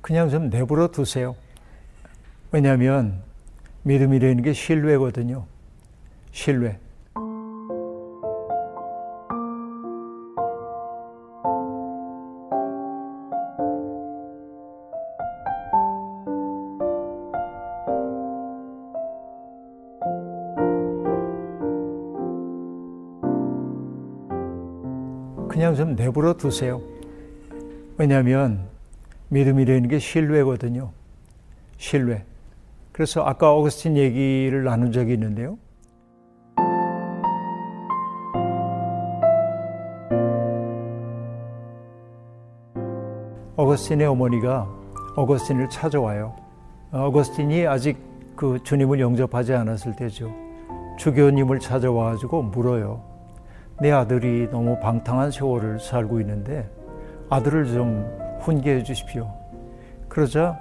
그냥 좀 내버려 두세요. 왜냐하면 믿음이라는 게 신뢰거든요. 신뢰. 그냥 좀 내버려 두세요. 왜냐하면 믿음이라는 게 신뢰거든요. 신뢰. 그래서 아까 어거스틴 얘기를 나눈 적이 있는데요. 어거스틴의 어머니가 어거스틴을 찾아와요. 어거스틴이 아직 그 주님을 영접하지 않았을 때죠. 주교님을 찾아와 가지고 물어요. 내 아들이 너무 방탕한 세월을 살고 있는데 아들을 좀 훈계해 주십시오. 그러자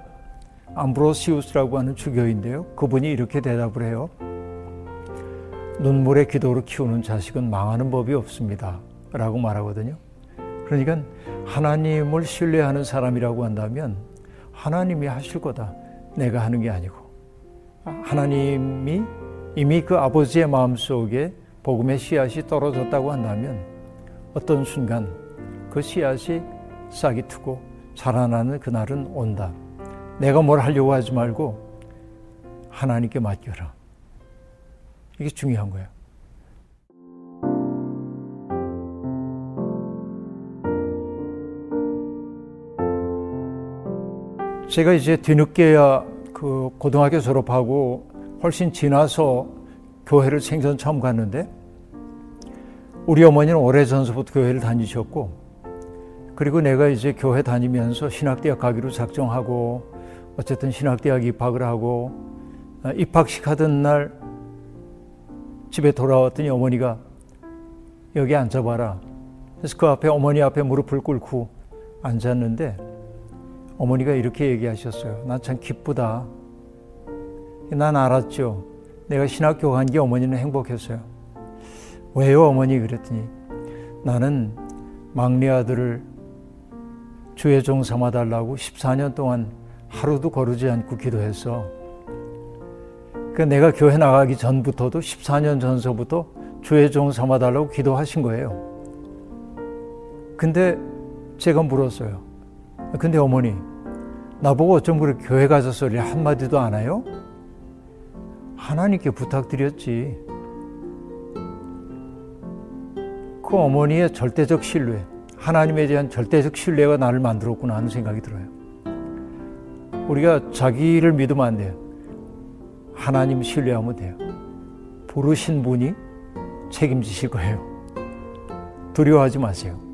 암브로시우스라고 하는 주교인데요. 그분이 이렇게 대답을 해요. 눈물의 기도로 키우는 자식은 망하는 법이 없습니다. 라고 말하거든요. 그러니까 하나님을 신뢰하는 사람이라고 한다면 하나님이 하실 거다. 내가 하는 게 아니고. 하나님이 이미 그 아버지의 마음속에 복음의 씨앗이 떨어졌다고 한다면 어떤 순간 그 씨앗이 싹이 트고 자라나는 그날은 온다. 내가 뭘 하려고 하지 말고 하나님께 맡겨라. 이게 중요한 거예요. 제가 이제 뒤늦게야 그 고등학교 졸업하고 훨씬 지나서 교회를 생전 처음 갔는데 우리 어머니는 오래전서부터 교회를 다니셨고 그리고 내가 이제 교회 다니면서 신학대학 가기로 작정하고 어쨌든 신학대학 입학을 하고 입학식 하던 날 집에 돌아왔더니 어머니가 여기 앉아봐라. 그래서 그 앞에 어머니 앞에 무릎을 꿇고 앉았는데 어머니가 이렇게 얘기하셨어요. 난 참 기쁘다. 난 알았죠. 내가 신학교 간 게 어머니는 행복했어요. 왜요 어머니? 그랬더니 나는 막내 아들을 주의 종 삼아달라고 14년 동안 하루도 거르지 않고 기도했어. 그러니까 내가 교회 나가기 전부터도 14년 전서부터 주의 종 삼아달라고 기도하신 거예요. 근데 제가 물었어요. 근데 어머니 나보고 어쩜 그렇게 교회 가서 소리를 한마디도 안 해요? 하나님께 부탁드렸지. 그 어머니의 절대적 신뢰, 하나님에 대한 절대적 신뢰가 나를 만들었구나 하는 생각이 들어요. 우리가 자기를 믿으면 안 돼요. 하나님 신뢰하면 돼요. 부르신 분이 책임지실 거예요. 두려워하지 마세요.